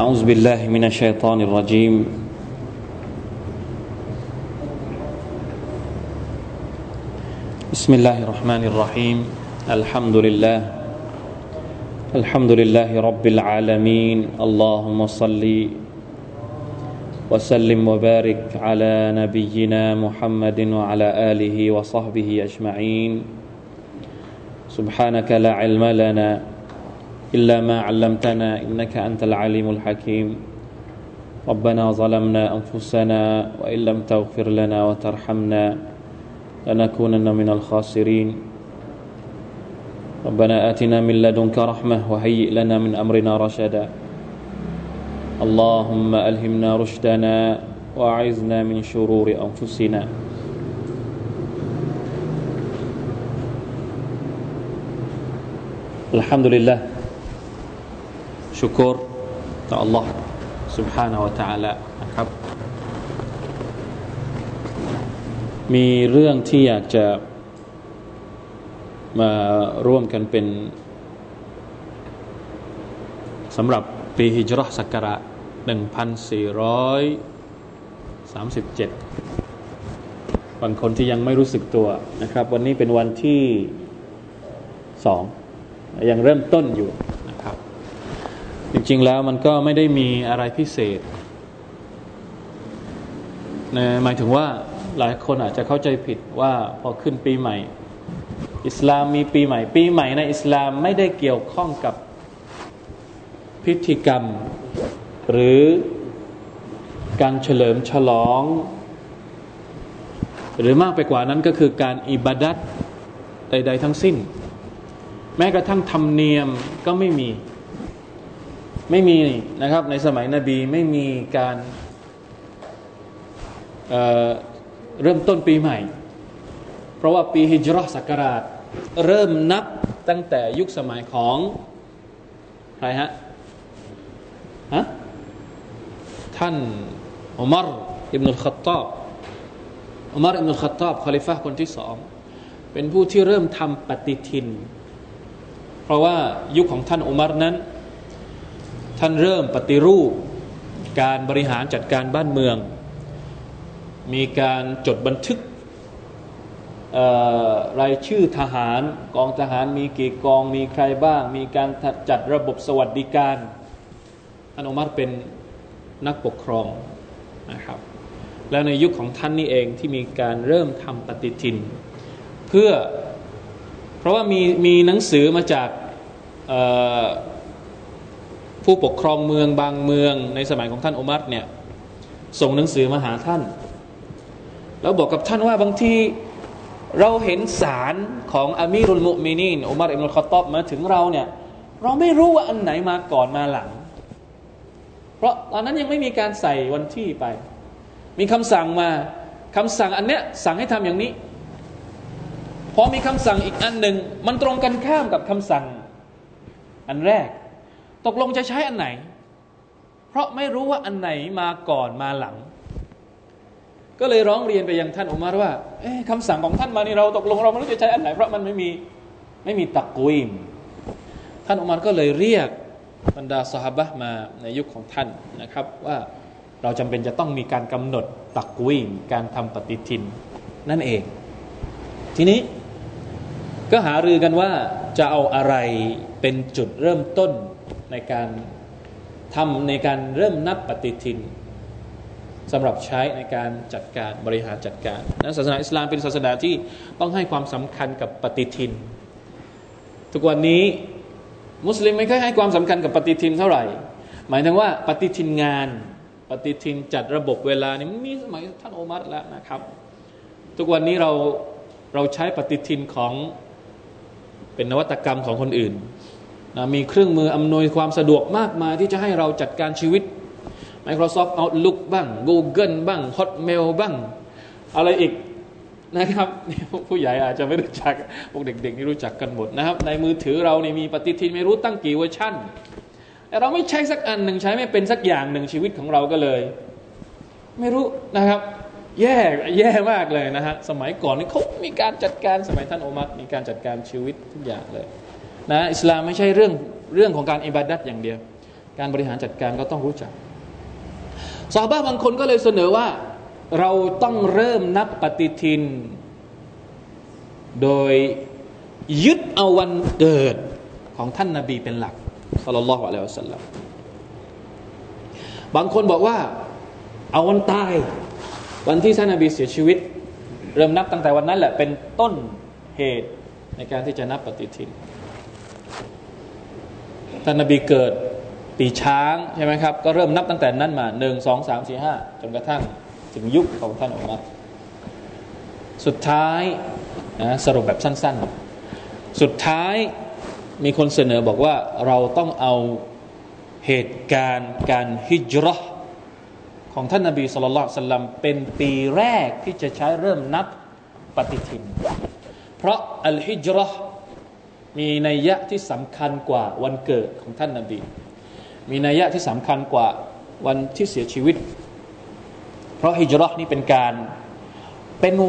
أعوذ بالله من الشيطان الرجيم بسم الله الرحمن الرحيم الحمد لله رب العالمين اللهم صل وسلم وبارك على نبينا محمد وعلى آله وصحبه أجمعين سبحانك لا علم لنا إلا ما علمتنا إنك أنت العليم الحكيم ربنا ظلمنا أنفسنا وإن لم تغفر لنا وترحمنا لنكونن من الخاسرين ربنا آتنا من لدنك رحمة وهيئ لنا من أمرنا رشدا اللهم ألهمنا رشدنا وأعذنا من شرور أنفسنا الحمد للهชูกรต่อ Allah سبحانه และ تعالى นะครับมีเรื่องที่อยากจะมาร่วมกันเป็นสำหรับปีฮิจเราะห์ศักราช1437บางคนที่ยังไม่รู้สึกตัวนะครับวันนี้เป็นวันที่2ยังเริ่มต้นอยู่จริงๆแล้วมันก็ไม่ได้มีอะไรพิเศษนะหมายถึงว่าหลายคนอาจจะเข้าใจผิดว่าพอขึ้นปีใหม่อิสลามมีปีใหม่ปีใหม่ในอิสลามไม่ได้เกี่ยวข้องกับพิธีกรรมหรือการเฉลิมฉลองหรือมากไปกว่านั้นก็คือการอิบาดัตใดๆทั้งสิ้นแม้กระทั่งธรรมเนียมก็ไม่มีนะครับในสมัยนบีไม่มีการเริ่มต้นปีใหม่เพราะว่าปีฮิจเราะห์ศักราชเริ่มนับตั้งแต่ยุคสมัยของใครฮะท่านอุมัรอิบนุลค็อฏฏอบคอลิฟะห์คนที่2เป็นผู้ที่เริ่มทำปฏิทินเพราะว่ายุคของท่านอุมัรนั้นท่านเริ่มปฏิรูปการบริหารจัดการบ้านเมืองมีการจดบันทึกรายชื่อทหารกองทหารมีกี่กองมีใครบ้างมีการจัดระบบสวัสดิการท่านอุมัรเป็นนักปกครองนะครับแล้วในยุคของท่านนี่เองที่มีการเริ่มทำปฏิทินเพื่อเพราะว่ามีหนังสือมาจากผู้ปกครองเมืองบางเมืองในสมัยของท่านอุมัรเนี่ยส่งหนังสือมาหาท่านแล้วบอกกับท่านว่าบางทีเราเห็นศาลของอามีรุลมุมินีนอุมัรอิบนุลค็อฏฏอบมาถึงเราเนี่ยเราไม่รู้ว่าอันไหนมาก่อนมาหลังเพราะตอนนั้นยังไม่มีการใส่วันที่ไปมีคำสั่งมาคำสั่งอันเนี้ยสั่งให้ทำอย่างนี้พอมีคำสั่งอีกอันหนึ่งมันตรงกันข้ามกับคำสั่งอันแรกตกลงจะใช้อันไหนเพราะไม่รู้ว่าอันไหนมาก่อนมาหลังก็เลยร้องเรียนไปยังท่านอุมัรว่าคำสั่งของท่านมานี่เราตกลงเราไม่รู้จะใช้อันไหนเพราะมันไม่มีตักวีมท่านอุมัรก็เลยเรียกบรรดาซอฮาบะห์มาในยุคของท่านนะครับว่าเราจำเป็นจะต้องมีการกำหนดตักวีมการทำปฏิทินนั่นเองทีนี้ก็หารือกันว่าจะเอาอะไรเป็นจุดเริ่มต้นในการเริ่มนับปฏิทินสำหรับใช้ในการจัดการบริหารจัดการนั้นศาสนาอิสลามเป็นศาสนาที่ต้องให้ความสำคัญกับปฏิทินทุกวันนี้มุสลิมไม่ค่อยให้ความสำคัญกับปฏิทินเท่าไหร่หมายถึงว่าปฏิทินงานปฏิทินจัดระบบเวลานี่มันมีสมัยท่านอุมัรแล้วนะครับทุกวันนี้เราใช้ปฏิทินของเป็นนวัตกรรมของคนอื่นมีเครื่องมืออำนวยความสะดวกมากมายที่จะให้เราจัดการชีวิต Microsoft Outlook บ้าง Google บ้าง Hotmail บ้างอะไรอีกนะครับผู้ใหญ่อาจจะไม่รู้จักพวกเด็กๆนี่รู้จักกันหมดนะครับในมือถือเราเนี่ยมีปฏิทินไม่รู้ตั้งกี่เวอร์ชั่นแต่เราไม่ใช้สักอันหนึ่งใช้ไม่เป็นสักอย่างหนึ่งชีวิตของเราก็เลยไม่รู้นะครับแย่มากเลยนะฮะสมัยก่อนนี่เขามีการจัดการสมัยท่านอุมัรมีการจัดการชีวิตทุกอย่างเลยนะอิสลามไม่ใช่เรื่องของการอิบาดัตอย่างเดียว การบริหารจัดการก็ต้องรู้จักซอฮาบะห์บางคนก็เลยเสนอว่าเราต้องเริ่มนับปฏิทินโดยยึดเอาวันเกิดของท่านนบีเป็นหลักศ็อลลัลลอฮุอะลัยฮิวะซัลลัมบางคนบอกว่าเอาวันตายวันที่ท่านนบีเสียชีวิตเริ่มนับตั้งแต่วันนั้นแหละเป็นต้นเหตุในการที่จะนับปฏิทินท่านนบีเกิดปีช้างใช่ไหมครับก็เริ่มนับตั้งแต่นั้นมา1 2 3 4 5จนกระทั่งถึงยุคของท่านอุมัรสุดท้ายนะสรุปแบบสั้นๆสุดท้ายมีคนเสนอบอกว่าเราต้องเอาเหตุการณ์การฮิจเราะห์ของท่านนบีศ็อลลัลลอฮุอะลัยฮิวะซัลลัมเป็นปีแรกที่จะใช้เริ่มนับปฏิทินเพราะอัลฮิจเราะห์มีนัยยะที่สำคัญกว่าวันเกิดของท่านนบีมีนัยยะที่สำคัญกว่าวันที่เสียชีวิตเพราะฮิจเราะห์นี่เป็น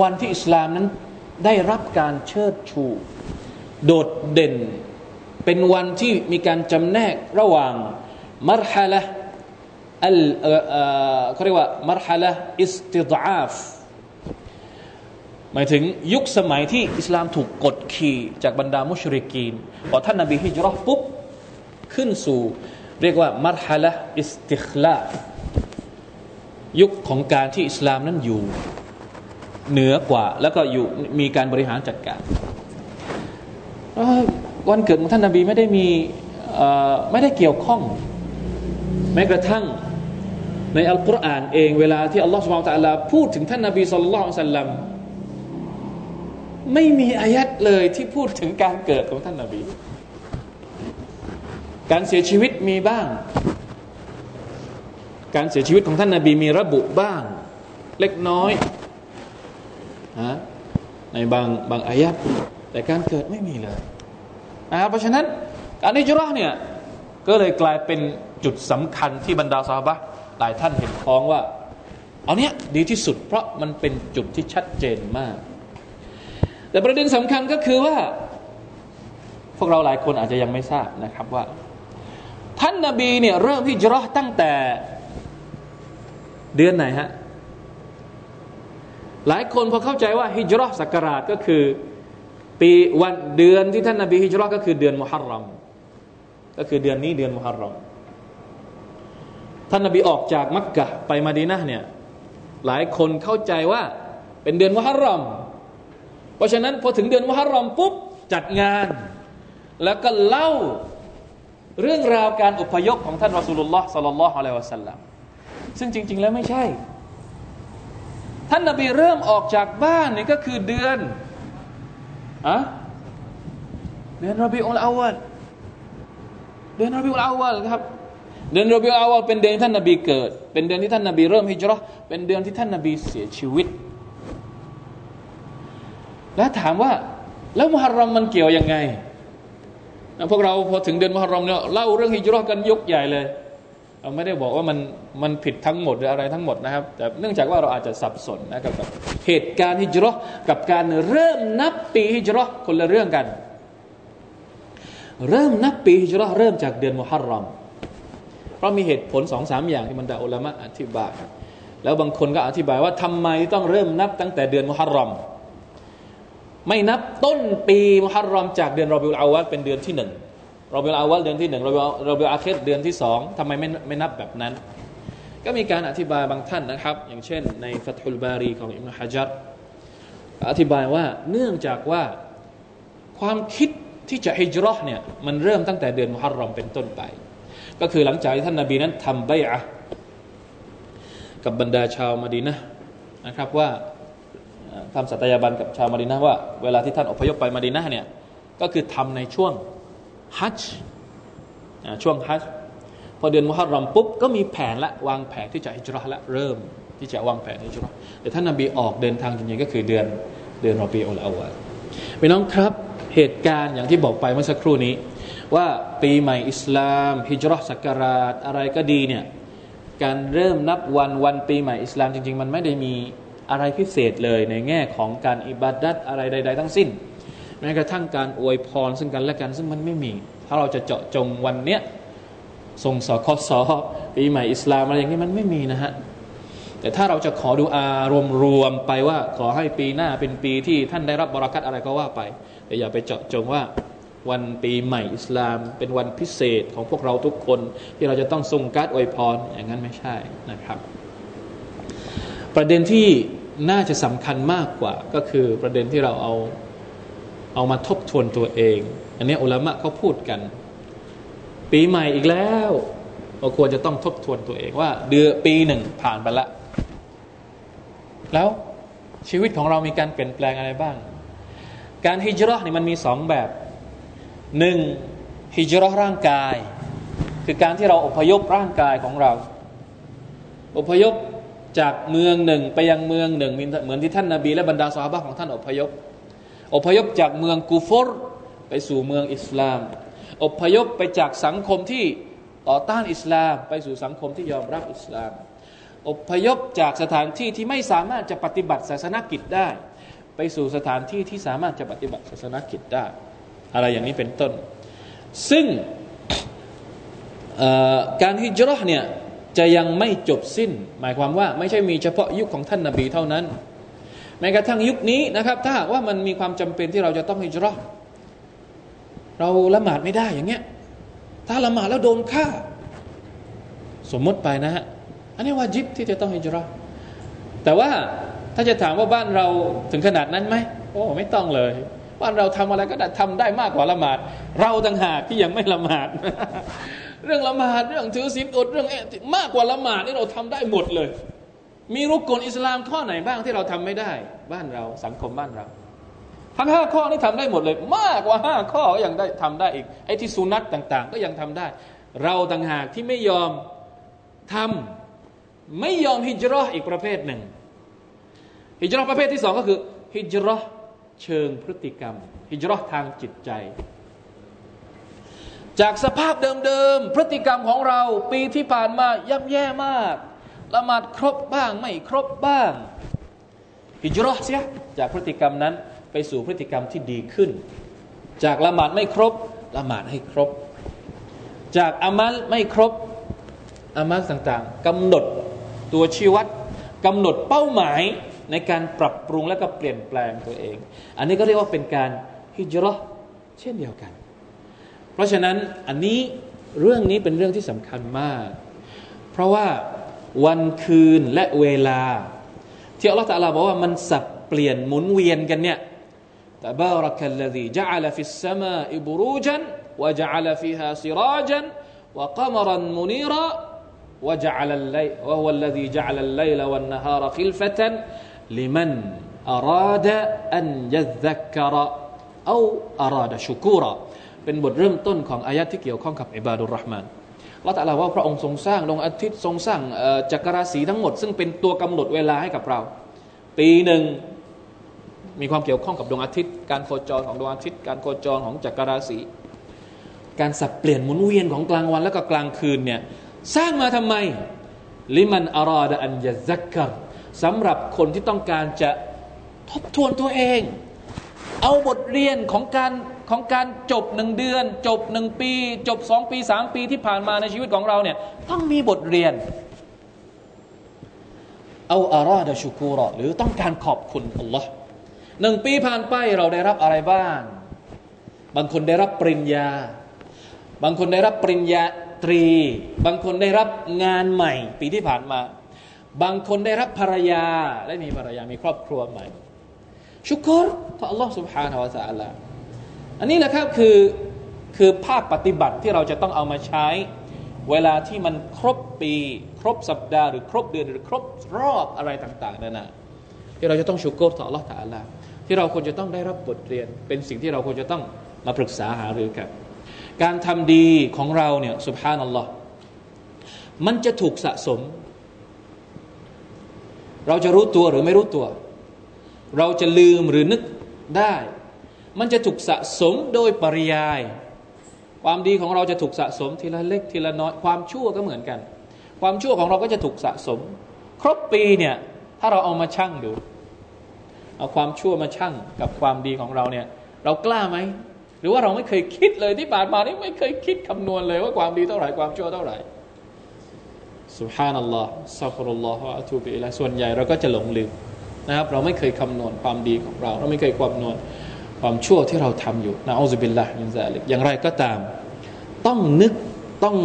วันที่อิสลามนั้นได้รับการเชิดชูโดดเด่นเป็นวันที่มีการจำแนกระหว่างมัรฮะละห์เขาเรียกว่ามัรฮะละห์อิสติดอาฟหมายถึงยุคสมัยที่อิสลามถูกกดขี่จากบรรดามุชริกีนพอท่านนบีฮิจเราะห์ปุ๊บขึ้นสู่เรียกว่ามัรฮะละห์อิสติคลาฟยุคของการที่อิสลามนั้นอยู่เหนือกว่าแล้วก็อยู่มีการบริหารจัดการวันเกิดของท่านนบีไม่ได้มีไม่ได้เกี่ยวข้องแม้กระทั่งในอัลกุรอานเองเวลาที่อัลลอฮฺซุบฮานะฮูวะตะอาลาพูดถึงท่านนบีศ็อลลัลลอฮุอะลัยฮิวะซัลลัมไม่มีอายัดเลยที่พูดถึงการเกิดของท่านนบีการเสียชีวิตมีบ้างการเสียชีวิตของท่านนบีมีระบุบ้างเล็กน้อยในบางอายัดแต่การเกิดไม่มีเลยเพราะฉะนั้นการฮิจเราะห์เนี่ยก็เลยกลายเป็นจุดสำคัญที่บรรดาซอฮาบะห์หลายท่านเห็นพ้องว่าเอาเนี้ยดีที่สุดเพราะมันเป็นจุดที่ชัดเจนมากแต่ประเด็นสำคัญก็คือว่าพวกเราหลายคนอาจจะยังไม่ทราบนะครับว่าท่านนบีเนี่ยเริ่มฮิจเราะห์ตั้งแต่เดือนไหนฮะหลายคนพอเข้าใจว่าฮิจเราะห์ศักราชก็คือปีวันเดือนที่ท่านนบีฮิจเราะห์ก็คือเดือนมุฮัรรอมก็คือเดือนนี้เดือนมุฮัรรอมท่านนบีออกจากมักกะไปมะดีนะห์เนี่ยหลายคนเข้าใจว่าเป็นเดือนมุฮัรรอมเพราะฉะนั้นพอถึงเดือนมุฮัรรอมปุ๊บจัดงานแล้วก็เล่าเรื่องราวการอพยพของท่านรอซูลุลลอฮ์ศ็อลลัลลอฮุอะลัยฮิวะซัลลัมซึ่งจริงๆแล้วไม่ใช่ท่านนบีเริ่มออกจากบ้านนี่ก็คือเดือนรอบีอุลอาวัลเดือนรอบีอุลอาวัลครับเดือนรอบีอุลอาวัลเป็นเดือนที่ท่านนบีเกิดเป็นเดือนที่ท่านนบีเริ่มฮิจเราะห์เป็นเดือนที่ท่านนบีเสียชีวิตแล้วถามว่าแล้วมุฮัรรอมมันเกี่ยวยังไงพวกเราพอถึงเดือนมุฮัรรอมเนี่ยเล่าเรื่องฮิจเราะห์กันยกใหญ่เลยเราไม่ได้บอกว่ามันผิดทั้งหมดหรืออะไรทั้งหมดนะครับแต่เนื่องจากว่าเราอาจจะสับสนนะครับกับเหตุการณ์ฮิจเราะห์กับการเริ่มนับปีฮิจเราะห์คนละเรื่องกันเริ่มนับปีฮิจเราะห์เริ่มจากเดือนมุฮัรรอมเพราะมีเหตุผล 2-3 อย่างที่บรรดาอุลามะอธิบายแล้วบางคนก็อธิบายว่าทำไมต้องเริ่มนับตั้งแต่เดือนมุฮัรรอมไม่นับต้นปีมุฮัรรอมจากเดือนรอบิอุลอาววัลเป็นเดือนที่1เราเป็นอาวลเดือนที่1เราเป็นอาคิรเดือนที่2ทำไมไม่นับแบบนั้นก็มีการอธิบายบางท่านนะครับอย่างเช่นในฟัตฮุลบารีของอิบนุฮะญัรอธิบายว่าเนื่องจากว่าความคิดที่จะฮิจเราะห์เนี่ยมันเริ่มตั้งแต่เดือนมุฮัรรอมเป็นต้นไปก็คือหลังจากที่ท่านนบีนั้นทำบัยอะห์กับบรรดาชาวมะดีนะห์นะครับว่าทำสัตยาบันกับชาวมะดีนะห์ว่าเวลาที่ท่านอพยพไปมะดีนะห์เนี่ยก็คือทำในช่วงฮัจญ์ช่วงฮัจญ์พอเดือนมุฮัรรอมปุ๊บก็มีแผนละวางแผนที่จะฮิจเราะห์ละเริ่มที่จะวางแผนฮิจเราะห์แต่ท่านนบีออกเดินทางจริงๆก็คือเดือนรอบีอุลอาววัลพี่น้องครับเหตุการณ์อย่างที่บอกไปเมื่อสักครู่นี้ว่าปีใหม่อิสลามฮิจเราะห์ศักราชอะไรก็ดีเนี่ยการเริ่มนับวันปีใหม่อิสลามจริงๆมันไม่ได้มีอะไรพิเศษเลยในแง่ของการอิบาดัตอะไรใดๆทั้งสิ้นแม้กระทั่งการอวยพรซึ่งกันและกันซึ่งมันไม่มีถ้าเราจะเจาะจงวันเนี้ย ส่งสคสปีใหม่อิสลามอะไรอย่างนี้มันไม่มีนะฮะแต่ถ้าเราจะขอดุอาอารวมๆไปว่าขอให้ปีหน้าเป็นปีที่ท่านได้รับบะเราะกัตอะไรก็ว่าไปแต่อย่าไปเจาะจงว่าวันปีใหม่อิสลามเป็นวันพิเศษของพวกเราทุกคนที่เราจะต้องส่งการ์ดอวยพรอย่างนั้นไม่ใช่นะครับประเด็นที่น่าจะสำคัญมากกว่าก็คือประเด็นที่เราเอามาทบทวนตัวเองอันนี้อุลามะเขาพูดกันปีใหม่อีกแล้วเราควรจะต้องทบทวนตัวเองว่าเดือนปีหนึ่งผ่านไปละแล้วชีวิตของเรามีการเปลี่ยนแปลงอะไรบ้างการฮิจเราะห์นี่มันมีสองแบบหนึ่งฮิจเราะห์ร่างกายคือการที่เราอพยพร่างกายของเราอพยพจากเมืองหนึ่งไปยังเมืองหนึ่งเหมือนที่ท่านนบีและบรรดาซอฮาบะห์ของท่านอพยพจากเมืองกูฟรไปสู่เมืองอิสลามอพยพไปจากสังคมที่ต่อต้านอิสลามไปสู่สังคมที่ยอมรับอิสลามอพยพจากสถานที่ที่ไม่สามารถจะปฏิบัติศาสนกิจได้ไปสู่สถานที่ที่สามารถจะปฏิบัติศาสนกิจได้อะไรอย่างนี้เป็นต้นซึ่งการฮิจเราะห์เนี่ยจะยังไม่จบสิ้นหมายความว่าไม่ใช่มีเฉพาะยุคของท่านนบีเท่านั้นแม้กระทั่งยุคนี้นะครับถ้าหากว่ามันมีความจำเป็นที่เราจะต้องฮิจเราะห์เราละหมาดไม่ได้อย่างเงี้ยถ้าละหมาดแล้วโดนฆ่าสมมติไปนะฮะอันนี้วาญิบที่จะต้องฮิจเราะห์แต่ว่าถ้าจะถามว่าบ้านเราถึงขนาดนั้นไหมโอ้ไม่ต้องเลยบ้านเราทำอะไรก็ได้ทำได้มากกว่าละหมาดเราต่างหากที่ยังไม่ละหมาดเรื่องละหมาดเรื่องถือศีลอดเรื่องมากกว่าละหมาดนี่เราทำได้หมดเลยมีรุกนอิสลามข้อไหนบ้างที่เราทำไม่ได้บ้านเราสังคมบ้านเราทั้ง5ข้อนี่ทำได้หมดเลยมากกว่า5ข้อก็ยังได้ทำได้อีกไอ้ที่สุนัตต่างๆก็ยังทำได้เราต่างหากที่ไม่ยอมทำไม่ยอมฮิจเราะห์อีกประเภทหนึ่งฮิจเราะห์ประเภทที่2ก็คือฮิจเราะห์เชิงพฤติกรรมฮิจเราะห์ทางจิตใจจากสภาพเดิมๆพฤติกรรมของเราปีที่ผ่านมาย่ำแย่มากละหมาดครบบ้างไม่ครบบ้างฮิจเราะห์เสียจากพฤติกรรมนั้นไปสู่พฤติกรรมที่ดีขึ้นจากละหมาดไม่ครบละหมาดให้ครบจากอามัลไม่ครบอามัลต่างๆกำหนดตัวชี้วัดกำหนดเป้าหมายในการปรับปรุงและก็เปลี่ยนแปลงตัวเองอันนี้ก็เรียกว่าเป็นการฮิจเราะห์เช่นเดียวกันเพราะฉะนั้นอันนี้เรื่องนี้เป็นเรื่องที่สำคัญมากเพราะว่าวันคืนและเวลาที่อัลเลาะห์ตะอาลาบอกว่ามันสับเปลี่ยนหมุนเวียนกันเนี่ยตะบารักัลลซีจะอะลาฟิสสมาอิบรูจันวะจะอะลาฟีฮาซิราจันวะกะมะรันมุนีราวะจะอะลัลไลวะฮุวัลลซีจะอะลัลไลลวันนะฮาระคิลฟะตันลิมันอะรอดะอันยัซซักเราะเอาอะรอดะชุกูราเป็นบทเริ่มต้นของอายะห์ที่เกี่ยวข้องกับอิบาดุรเราะห์มานอัลเลาะห์ตะอาลาว่าพระองค์ทรงสร้างดวงอาทิตย์ทรงสร้างจักรราศีทั้งหมดซึ่งเป็นตัวกำหนดเวลาให้กับเราปีหนึ่งมีความเกี่ยวข้องกับดวงอาทิตย์การโคจรของดวงอาทิตย์การโคจรของจักรราศีการสับเปลี่ยนหมุนเวียนของกลางวันและก็กลางคืนเนี่ยสร้างมาทำไมลิมันอารอดะอันยัซซักกะรสำหรับคนที่ต้องการจะทบทวนตัวเองเอาบทเรียนของการจบ1เดือนจบ1ปีจบ2ปี3ปีที่ผ่านมาในชีวิตของเราเนี่ยต้องมีบทเรียนเอาอาราดะชุกูรอหรือต้องการขอบคุณอัลเลาะห์1ปีผ่านไปเราได้รับอะไรบ้างบางคนได้รับปริญญาบางคนได้รับปริญญาตรีบางคนได้รับงานใหม่ปีที่ผ่านมาบางคนได้รับภรรยาได้มีภรรยามีครอบครัวใหม่ชุกรต่ออัลเลาะห์ซุบฮานะฮูวะตะอาลาอันนี้แหละครับคือภาคปฏิบัติที่เราจะต้องเอามาใช้เวลาที่มันครบปีครบสัปดาห์หรือครบเดือนหรือครบรอบอะไรต่างๆนั่นน่ะที่เราจะต้องชุกรต่ออัลเลาะห์ตะอาลาที่เราควรจะต้องได้รับบทเรียนเป็นสิ่งที่เราควรจะต้องมาปรึกษาหารือกันการทำดีของเราเนี่ยซุบฮานัลลอฮ์มันจะถูกสะสมเราจะรู้ตัวหรือไม่รู้ตัวเราจะลืมหรือนึกได้มันจะถูกสะสมโดยปริยายความดีของเราจะถูกสะสมทีละเล็กทีละน้อยความชั่วก็เหมือนกันความชั่วของเราก็จะถูกสะสมครบปีเนี่ยถ้าเราเอามาชั่งดูเอาความชั่วมาชั่งกับความดีของเราเนี่ยเรากล้าไหม หรือว่าเราไม่เคยคิดเลยที่ผ่านมานี่ไม่เคยคิดคำนวณเลยว่าความดีเท่าไหร่ความชั่วเท่าไหร่ซุบฮานัลลอฮ์ซะกรุลลอฮ์วะอะตูบิลาส่วนใหญ่เราก็จะหลงลืมนะครับเราไม่เคยคำนวณความดีของเราเราไม่เคยคำนวณความชั่วที่เราทำอยู่นะอูซุบิลลาฮ์มินซาลิกอย่างไรก็ตามต้องนึกต้อง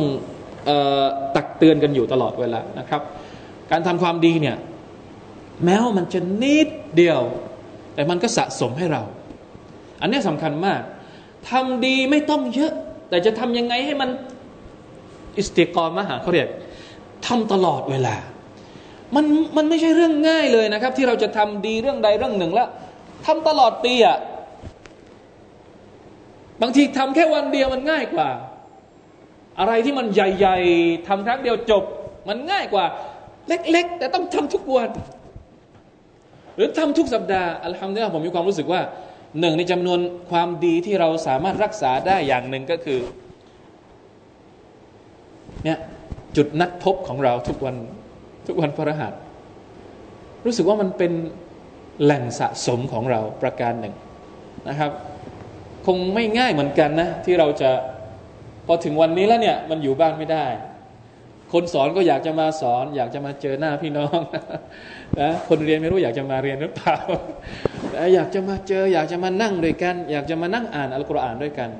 ตักเตือนกันอยู่ตลอดเวลานะครับการทำความดีเนี่ยแม้ว่ามันจะนิดเดียวแต่มันก็สะสมให้เราอันนี้สำคัญมากทำดีไม่ต้องเยอะแต่จะทำยังไงให้มันอิสติกอมะฮ์เขาเรียกทำตลอดเวลามันไม่ใช่เรื่องง่ายเลยนะครับที่เราจะทำดีเรื่องใดเรื่องหนึ่งแล้วทำตลอดปีอ่ะบางทีทำแค่วันเดียวมันง่ายกว่าอะไรที่มันใหญ่ๆทำครั้งเดียวจบมันง่ายกว่าเล็กๆแต่ต้องทำทุกวันหรือทำทุกสัปดาห์อัลฮัมดุลิลลาห์ผมมีความรู้สึกว่าหนึ่งในจำนวนความดีที่เราสามารถรักษาได้อย่างหนึ่งก็คือเนี่ยจุดนัดพบของเราทุกวันพฤหัสรู้สึกว่ามันเป็นแหล่งสะสมของเราประการหนึ่งนะครับคงไม่ง่ายเหมือนกันนะที่เราจะพอถึงวันนี้แล้วเนี่ยมันอยู่บ้านไม่ได้คนสอนก็อยากจะมาสอนอยากจะมาเจอหน้าพี่น้องนะคนเรียนไม่รู้อยากจะมาเรียนหรือเปล่าอยากจะมาเจออยากจะมานั่งด้วยกันอยากจะมานั่งอ่านอัลกุรอานด้วยกัน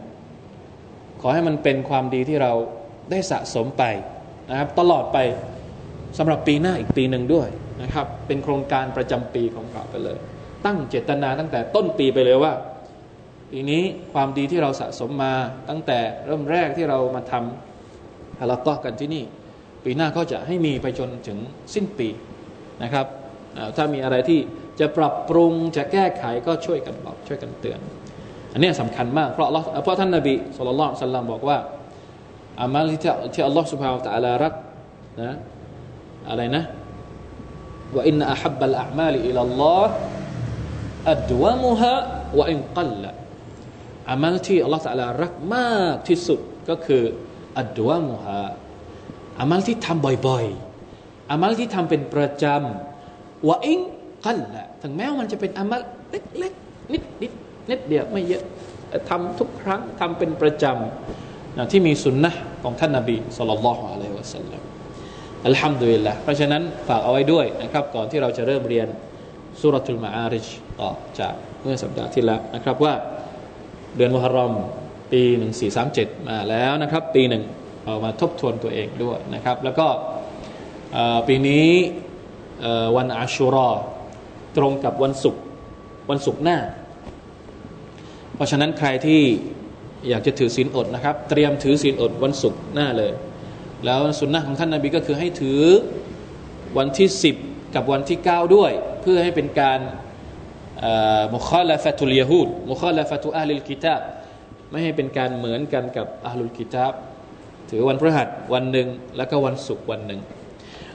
ขอให้มันเป็นความดีที่เราได้สะสมไปนะครับตลอดไปสำหรับปีหน้าอีกปีนึงด้วยนะครับเป็นโครงการประจำปีของเราไปเลยตั้งเจตนาตั้งแต่ต้นปีไปเลยว่าปีนี้ความดีที่เราสะสมมาตั้งแต่เริ่มแรกที่เรามาทำฮะลาเกาะกันที่นี่ปีหน้าก็จะให้มีไปจนถึงสิ้นปีนะครับถ้ามีอะไรที่จะปรับปรุงจะแก้ไขก็ช่วยกันบอกช่วยกันเตือนอันนี้สำคัญมากเพราะท่านนบีศ็อลลัลลอฮุอะลัยฮิวะซัลลัมบอกว่าอามัลที่อัลลอฮฺซุบฮานะฮูวะตะอาลารักนะอะไรนะว่าอินอะฮับบัลอะอ์มาลิอิลัลลอฮ์อัดวะมุฮาวะอินกัลละอามัลที่อัลลอฮฺตะอาลารักมากที่สุดก็คืออัดวะมุฮาอามัลที่ทำบ่อยๆอามัลที่ทำเป็นประจำวะอินกัลละถึงแม้ว่ามันจะเป็นอามัลเล็กๆนิดเดียวไม่เยอะทำทุกครั้งทำเป็นประจำนะที่มีสุนนะของท่านนบีศ็อลลัลลอฮุอะลัยฮิวะซัลลัมอัลฮัมดุลิลละห์เพราะฉะนั้นฝากเอาไว้ด้วยนะครับก่อนที่เราจะเริ่มเรียนซูเราะตุลมะอาริจต่อจากเมื่อสัปดาห์ที่แล้วนะครับว่าเดือนมุฮัรรอมปี1437มาแล้วนะครับปีหนึ่งเอามาทบทวนตัวเองด้วยนะครับแล้วก็ปีนี้วันอาชุรอตรงกับวันศุกร์หน้าเพราะฉะนั้นใครที่อยากจะถือศีลอดนะครับเตรียมถือศีลอดวันศุกร์หน้าเลยแล้วสุนนะของท่านนบีก็คือให้ถือวันที่10กับวันที่9ด้วยเพื่อให้เป็นการมุคอลาฟะตุลยะฮูดมุคอลาฟะตุอะห์ลิลกิตาบไม่ให้เป็นการเหมือนกันกับอะห์ลุลกิตาบถือวันพฤหัสวันนึงแล้วก็วันศุกร์วันนึง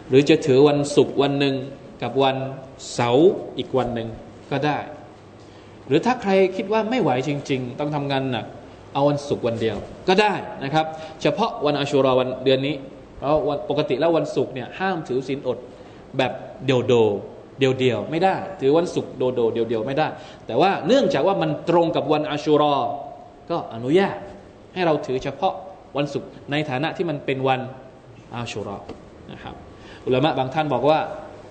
หรือจะถือวันศุกร์วันนึงกับวันเสาร์อีกวันนึงก็ได้หรือถ้าใครคิดว่าไม่ไหวจริงๆต้องทำงานหนักเอาวันศุกร์วันเดียวก็ได้นะครับเฉพาะวันอาชุรอวันเดือนนี้เพราะวันปกติแล้ววันศุกร์เนี่ยห้ามถือศีลอดแบบเดียวไม่ได้ถือวันศุกร์เดียวไม่ได้แต่ว่าเนื่องจากว่ามันตรงกับวันอาชุรอก็อนุญาตให้เราถือเฉพาะวันศุกร์ในฐานะที่มันเป็นวันอาชุรอนะครับอุลามะบางท่านบอกว่า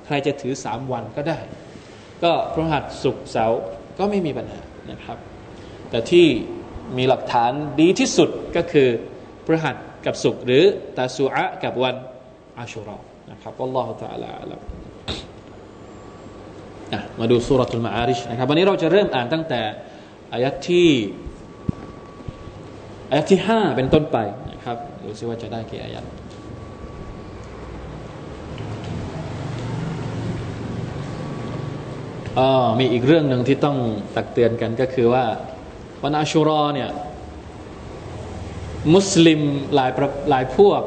ใครจะถือ3วันก็ได้ก็พฤหัสศุกร์เสาร์ก็ไม่มีปัญหานะครับแต่ที่มีหลักฐานดีที่สุดก็คือพฤหัสกับศุกร์หรือตะซูอะห์กับวันอาชุรอนะครับวัลลอฮุตะอาลาอะลัมมาดูซูเราะตุลมะอาริจนะครับวันนี้เราจะเริ่มอ่านตั้งแต่อายะที่5เป็นต้นไปนะครับดูซิว่าจะได้กี่อายะห์มีอีกเรื่องนึงที่ต้องตักเตือนกันก็คือว่าวันอาชุรอเนี่ยมุสลิมหลายพวก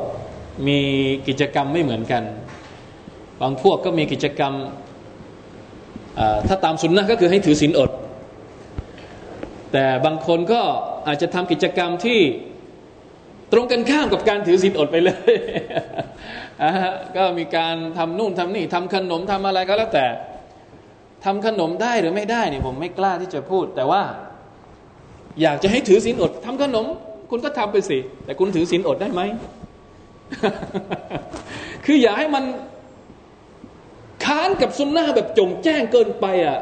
มีกิจกรรมไม่เหมือนกันบางพวกก็มีกิจกรรมถ้าตามสุนนะก็คือให้ถือศีลอดแต่บางคนก็อาจจะทำกิจกรรมที่ตรงกันข้ามกับการถือศีลอดไปเลย ก็มีการทำนู่นทำนี่ทำขนมทำอะไรก็แล้วแต่ทำขนมได้หรือไม่ได้เนี่ยผมไม่กล้าที่จะพูดแต่ว่า อยากจะให้ถือศีลอดทำขนมคุณก็ทำไปสิแต่คุณถือศีลอดได้ไหม คืออย่าให้มันค้านกับซุนนะห์แบบจงแจ้งเกินไปอ่ะ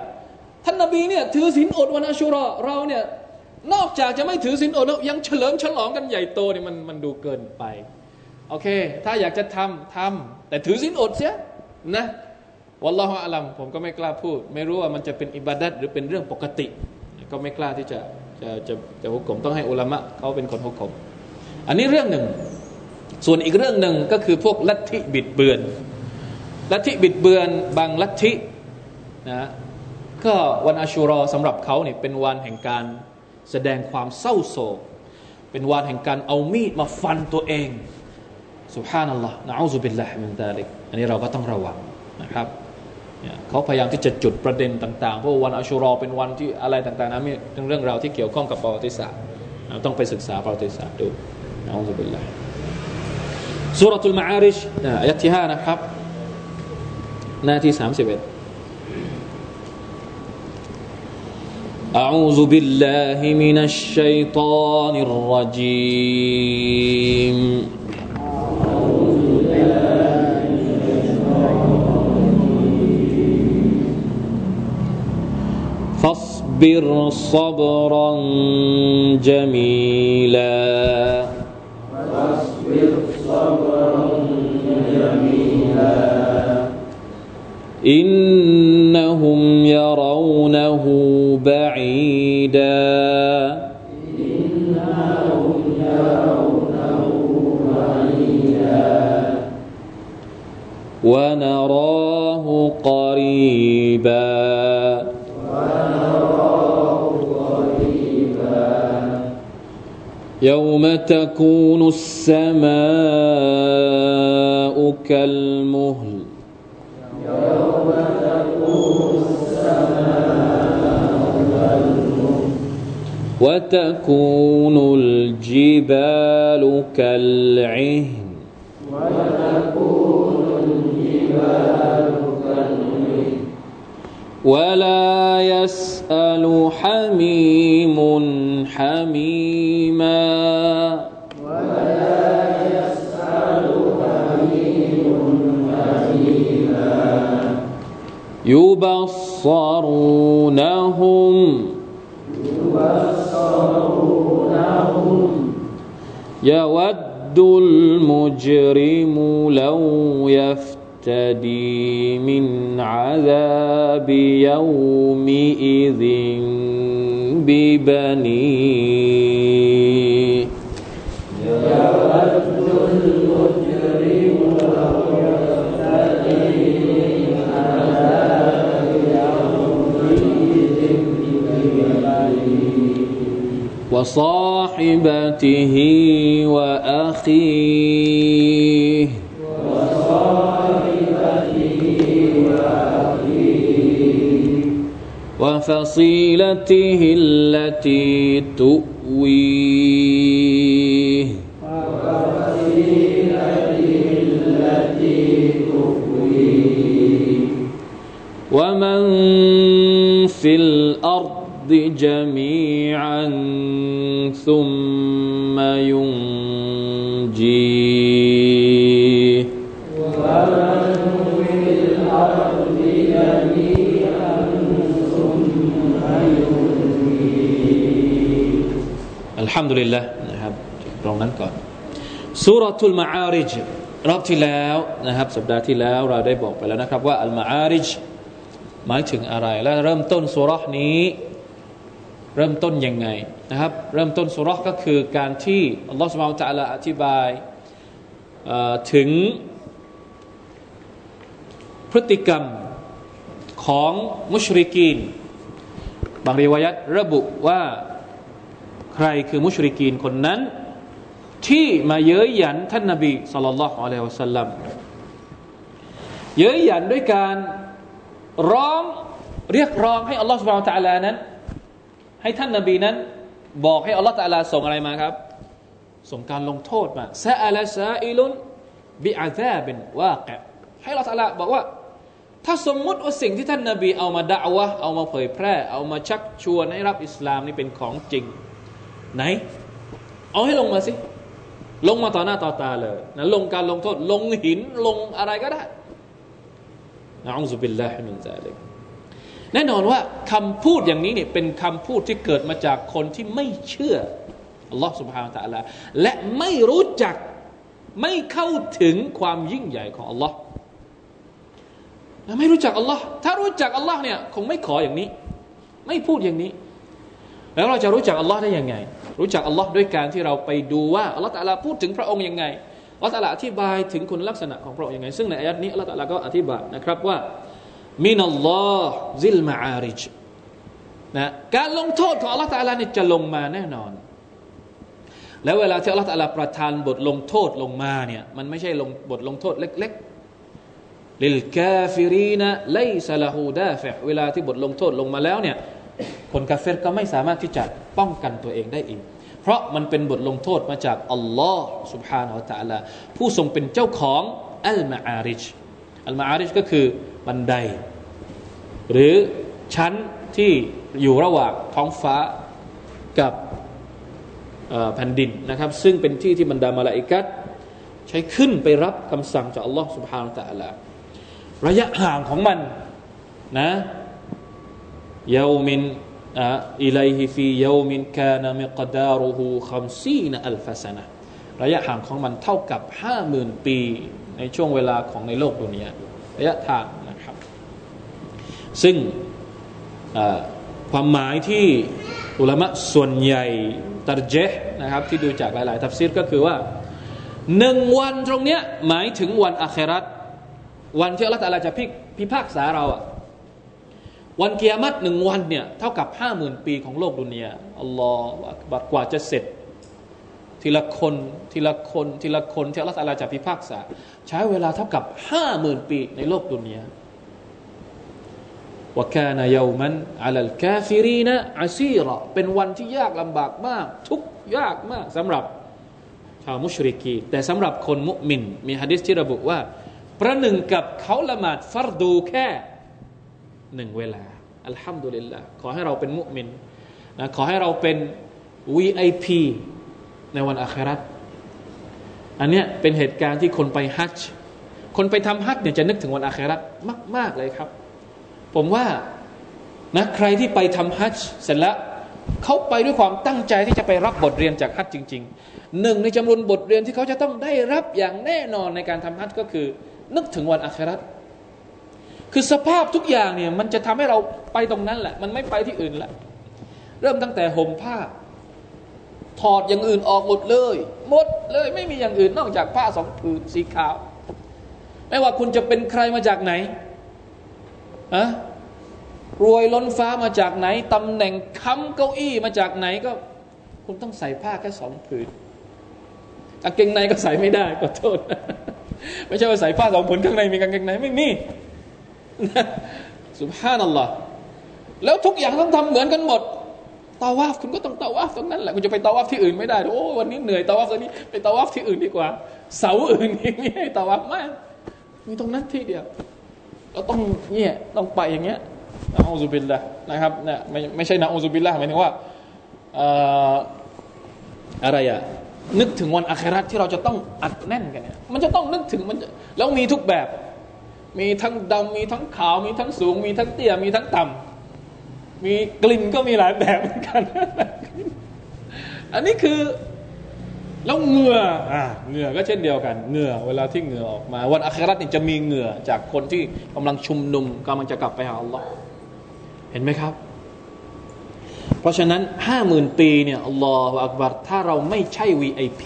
ท่านนบีเนี่ยถือศีลอดวันอาชุเราะห์เราเนี่ยนอกจากจะไม่ถือศีลอดแล้วยังเฉลิมฉลองกันใหญ่โตเนี่ยมันดูเกินไปโอเคถ้าอยากจะทำแต่ถือศีลอดเสียนะวัลลอฮุอะลัมผมก็ไม่กล้าพูดไม่รู้ว่ามันจะเป็นอิบาดัตหรือเป็นเรื่องปกติก็ไม่กล้าที่จะหุกมต้องให้อุลามะเขาเป็นคนหุกมอันนี้เรื่องหนึ่งส่วนอีกเรื่องหนึ่งก็คือพวกลัทธิบิดเบือนลัทธิบิดเบือนบางลัทธินะก็วันอาชูรอสำหรับเขาเนี่ยเป็นวันแห่งการแสดงความเศร้าโศกเป็นวันแห่งการเอามีดมาฟันตัวเองซุบฮานัลลอฮ์นะอูซุบิลลาฮิมินซาลิกอันนี้เราก็ต้องระวังนะครับเขาพยายามที่จะจุดประเด็นต่างๆเพราะวันอัชรอเป็นวันที่อะไรต่างๆนะมีเรื่องราวที่เกี่ยวข้องกับประวัติศาสตร์ต้องไปศึกษาประวัติศาสตร์ดูนะอูซุบิลลาฮ์ซูเราะตุลมะอาริจอายะห์ที่5นะครับหน้าที่31أعوذ بالله من الشيطان الرجيم فاصبر صبرا جميلا إنهم يرونه بعيدا ونراه قريبا يوم تكون السماء كالمهل وتكون الجبال كالعهن ولا يسأل حميم حميما يبصرونهم يود المجرم لو يفتدي من عذاب يومئذ ببنيه يود المجرم لو يفتدي من عذاب يومئذ ببنيه وصاحبته وأخيه وفصيلته التي تؤويه ومن في الأرض جميعا ثم ينجيهอัลฮัมดุลิลละนะครับตรงนั้นก่อนซูเราะตุลมะอาริจรอบที่แล้วนะครับสัปดาห์ที่แล้วเราได้บอกไปแล้วนะครับว่าอัลมะอาริจหมายถึงอะไรและเริ่มต้นซูเราะห์นี้เริ่มต้นยังไงนะครับเริ่มต้นซูเราะห์ก็คือการที่อัลเลาะห์ซุบฮานะฮูวะตะอาลาอธิบายถึงพฤติกรรมของมุชริกีนบางริวายัตระบุว่าใครคือมุชริกีนคนนั้นที่มาเย้ยหยันท่านนบีศ็อลลัลลอฮุอะลัยฮิวะซัลลัมเย้ยหยันด้วยการร้องเรียกร้องให้อัลเลาะห์ซุบฮานะฮูวะตะอาลานั้นให้ท่านนบีนั้นบอกให้อัลเลาะห์ตะอาลาส่งอะไรมาครับส่งการลงโทษมาซะอะละซาอิลุนบิอะซาบินวากิอให้อัลเลาะห์ตะอาลาบอกว่าถ้าสมมุติว่าสิ่งที่ท่านนบีเอามาดะอวะห์เอามาเผยแพร่เอามาชักชวนให้รับอิสลามนี่เป็นของจริง ไหนเอาให้ลงมาสิลงมาต่อหน้าต่อตาเลยนะลงการลงโทษลงหินลงอะไรก็ได้นะอูซุบิลลาฮิมินซาลิกแน่นอนว่าคำพูดอย่างนี้เนี่ยเป็นคำพูดที่เกิดมาจากคนที่ไม่เชื่ออัลลอฮฺซุบฮานะฮูวะตะอาลาและไม่รู้จักไม่เข้าถึงความยิ่งใหญ่ของอัลลอฮฺไม่รู้จักอัลลอฮฺถ้ารู้จักอัลลอฮฺเนี่ยคงไม่ขออย่างนี้ไม่พูดอย่างนี้แล้วเราจะรู้จักอัลลอฮฺได้ยังไงรู้จักอัลลอฮฺด้วยการที่เราไปดูว่าอัลลอฮฺตะอาลาพูดถึงพระองค์ยังไงอัลลอฮฺตะอาลาอธิบายถึงคุณลักษณะของพระองค์ยังไงซึ่งในอายัดนี้อัลลอฮฺตะอาลาก็อธิบายนะครับว่ามินัลลอฮฺซิลมะอาริจนะการลงโทษของอัลลอฮฺตะอาลาเนี่ยจะลงมาแน่นอนและเวลาที่อัลลอฮฺตะอาลาประทานบทลงโทษลงมาเนี่ยมันไม่ใช่บทลงโทษเล็กๆลิลกาฟิรีนะไลซะละฮูดาฟิอ์เวลาที่บทลงโทษลงมาแล้วเนี่ยคนกาเฟรก็ไม่สามารถที่จะป้องกันตัวเองได้อีกเพราะมันเป็นบทลงโทษมาจากอัลลอฮ์ سبحانه และ تعالى ผู้ทรงเป็นเจ้าของอัลมาอาริจก็คือบันไดหรือชั้นที่อยู่ระหว่างท้องฟ้ากับแผ่นดินนะครับซึ่งเป็นที่ที่บรรดามลาอิกะฮ์ใช้ขึ้นไปรับคำสั่งจากอัลลอฮ์ سبحانه และ تعالى ระยะห่างของมันนะยาวมินอิลัยฮิฟียาวมินกานะมิกดารุฮู50อัลฟะซะนะระยะห่างของมันเท่ากับ 50,000 ปีในช่วงเวลาของในโลกดุนยาระยะทางนะครับซึ่งความหมายที่อุลามะส่วนใหญ่ตัรเจฮ์นะครับที่ดูจากหลายๆตัฟซีรก็คือว่า1วันตรงเนี้ยหมายถึงวันอาคิเราะห์วันที่อัลเลาะห์ตะอาลาจะพิพากษาเราอะวันกิยามะฮ์1วันเนี่ยเท่ากับ 50,000 ปีของโลกดุนยาอัลลอฮุอักบัรกว่าจะเสร็จทีละคนที่อัลเลาะห์ตะอาลาจะพิพากษาใช้เวลาเท่ากับ 50,000 ปีในโลกดุนยาวะกานะยาวมันอะลัลกาฟิรีนะอาซีเราะเป็นวันที่ยากลำบากมากทุกข์ยากมากสำหรับชาวมุชริกีแต่สำหรับคนมุมินมีหะดีษที่ระบุว่าประหนึ่งกับเขาละหมาดฟัรดูแค่1เวลาอัลฮัมดุลิลลาห์ขอให้เราเป็นมุมินนะขอให้เราเป็น VIP ในวันอาคิเราะห์อันเนี้ยเป็นเหตุการณ์ที่คนไปฮัจญ์คนไปทำฮัจญ์เนี่ยจะนึกถึงวันอาคิเราะห์มากๆเลยครับผมว่านะใครที่ไปทำฮัจญ์เสร็จแล้วเขาไปด้วยความตั้งใจที่จะไปรับบทเรียนจากฮัจญ์จริงๆหนึ่งในจำนวนบทเรียนที่เขาจะต้องได้รับอย่างแน่นอนในการทำฮัจญ์ก็คือนึกถึงวันอาคิเราะห์คือสภาพทุกอย่างเนี่ยมันจะทำให้เราไปตรงนั้นแหละมันไม่ไปที่อื่นละเริ่มตั้งแต่ห่มผ้าถอดอย่างอื่นออกหมดเลยไม่มีอย่างอื่นนอกจากผ้าสองผืนสีขาวไม่ว่าคุณจะเป็นใครมาจากไหนอะรวยล้นฟ้ามาจากไหนตำแหน่งค้ำเก้าอี้มาจากไหนก็คุณต้องใส่ผ้าแค่สองผืนกางเกงในก็ใส่ไม่ได้ขอโทษไม่ใช่ว่าใส่ผ้าสองผืนข้างในมีกางเกงในไม่มีซุบฮานัลลอฮ์แล้วทุกอย่างต้องทำเหมือนกันหมดตาวาฟคุณก็ต้องตาวาฟตรงนั้นแหละคุณจะไปตาวาฟที่อื่นไม่ได้โอ้วันนี้เหนื่อยตาวาฟวันนี้ไปตาวาฟที่อื่นดีกว่าเสาอื่นนี่ให้ตาวาฟไม่มีตรงนั้นที่เดียวเราต้องเนี่ยต้องไปอย่างเงี้ยนะอูซุบิลลาห์นะครับเนี่ยไม่ใช่นะอูซุบิลลาห์หมายถึงว่าอะไรอ่ะนึกถึงวันอาคิเราะห์ที่เราจะต้องอัดแน่นกันเนี่ยมันจะต้องนึกถึงมันแล้วมีทุกแบบมีทั้งดำมีทั้งขาวมีทั้งสูงมีทั้งเตี้ยมีทั้งต่ำมีกลิ่นก็มีหลายแบบเหมือนกันอันนี้คือแล้วเหงื่อเหงื่อก็เช่นเดียวกันเหงื่อเวลาที่เหงื่อออกมาวันอาคิเราะห์นี่จะมีเหงื่อจากคนที่กำลังชุมนุมกำลังจะกลับไปหาอัลลอฮ์เห็นไหมครับเพราะฉะนั้น 50,000 ปีเนี่ยอัลลอฮุอักบัรถ้าเราไม่ใช่ VIP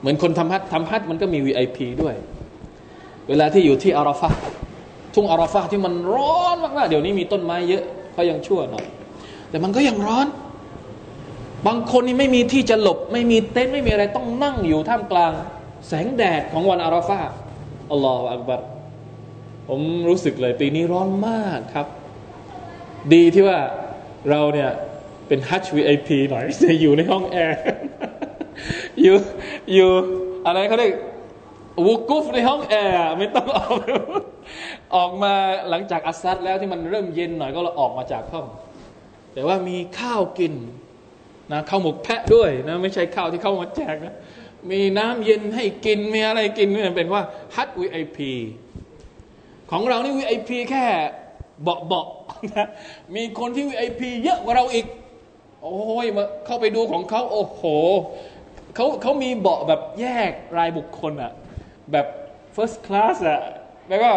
เหมือนคนทำฮัจญ์มันก็มี VIP ด้วยเวลาที่อยู่ที่อาราฟะห์ทุ่งอาราฟะห์ที่มันร้อนมากๆเดี๋ยวนี้มีต้นไม้เยอะก็ยังชั่วหน่อยแต่มันก็ยังร้อนบางคนนี่ไม่มีที่จะหลบไม่มีเต็นท์ไม่มีอะไรต้องนั่งอยู่ท่ามกลางแสงแดดของวันอาราฟะห์อัลลอฮุอักบัรผมรู้สึกเลยปีนี้ร้อนมากครับดีที่ว่าเราเนี่ยเป็นฮัจญ์ VIP หน่อยจะอยู่ในห้องแอร์อยู่อะไรเขาเรียกวูกูฟในห้องแอร์ไม่ต้องออกมาหลังจากอัสซัดแล้วที่มันเริ่มเย็นหน่อยก็เราออกมาจากห้องแต่ว่ามีข้าวกิน นะข้าวหมกแพะด้วยนะไม่ใช่ข้าวที่เขามาแจกนะมีน้ำเย็นให้กินมีอะไรกินนี่เป็นว่าฮัจญ์ VIP ของเรานี่ VIP แค่เบาๆนะมีคนที่ VIP เยอะกว่าเราอีกโอ้ยมาเข้าไปดูของเขาโอ้โหเขามีเบาะแบบแยกรายบุคคลอะแบบ first class อะแล้วก็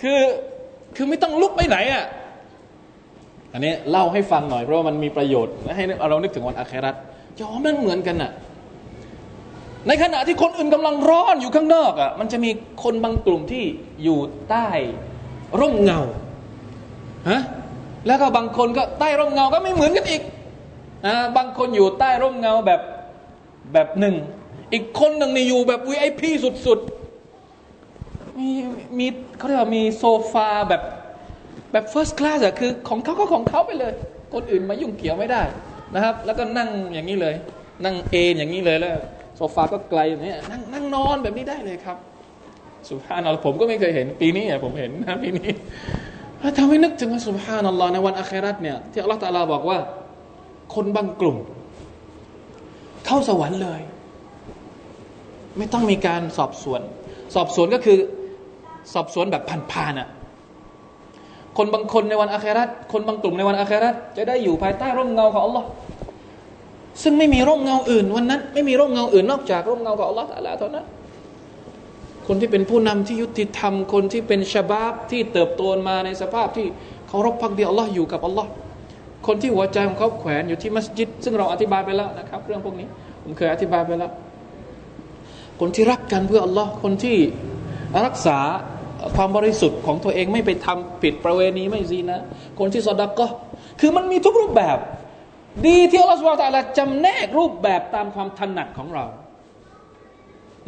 คือไม่ต้องลุกไปไหนอะอันนี้เล่าให้ฟังหน่อยเพราะว่ามันมีประโยชน์ให้เรานึกถึงวันอาคิเราะห์ยอมมันเหมือนกันอะในขณะที่คนอื่นกำลังร้อนอยู่ข้างนอกอะมันจะมีคนบางกลุ่มที่อยู่ใต้ร่มเงาฮะแล้วก็บางคนก็ใต้ร่มเงาก็ไม่เหมือนกันอีกบางคนอยู่ใต้ร่มเงาแบบหนึ่งอีกคนหนึ่งนี่อยู่แบบ VIP สุดๆมีเขาเรียกว่ามีโซฟาแบบ first class อะคือของเขาก็ของเขาไปเลยคนอื่นมายุ่งเกี่ยวไม่ได้นะครับแล้วก็นั่งอย่างนี้เลยนั่งเอนอย่างนี้เลยแล้วโซฟาก็ไกลอย่างนี้นั่งนอนแบบนี้ได้เลยครับสุบฮานัลลอฮ์ผมก็ไม่เคยเห็นปีนี้ผมเห็นนะปีนี้ทำให้นึกถึงสุบฮานัลลอฮ์ในวันอาคิเราะห์เนี่ยที่อัลลอฮ์ตะอาลาบอกว่าคนบางกลุ่มเข้าสวรรค์เลยไม่ต้องมีการสอบสวนสอบสวนก็คือสอบสวนแบบผ่านๆอะคนบางคนในวันอาคิเราะห์คนบางกลุ่มในวันอาคิเราะห์จะได้อยู่ภายใต้ร่มเงาของอัลลอฮ์ซึ่งไม่มีร่มเงาอื่นวันนั้นไม่มีร่มเงาอื่นนอกจากร่มเงาของอัลลอฮ์ตะอาลาเท่านั้นคนที่เป็นผู้นำที่ยุติธรรมคนที่เป็นชะบาบที่เติบโตมาในสภาพที่เคารพภักดีอัลลอฮ์อยู่กับอัลลอฮ์คนที่หัวใจของเขาแขวนอยู่ที่มัสยิดซึ่งเราอธิบายไปแล้วนะครับเรื่องพวกนี้ผมเคยอธิบายไปแล้วคนที่รักกันเพื่ออัลลอฮ์คนที่รักษาความบริสุทธิ์ของตัวเองไม่ไปทำผิดประเวณีไม่ซีนะคนที่ซอดาเกาะห์คือมันมีทุกรูปแบบดีที่อัลลอฮ์ซุบฮานะฮูวะตะอาลาจำแนกรูปแบบตามความถนัดของเรา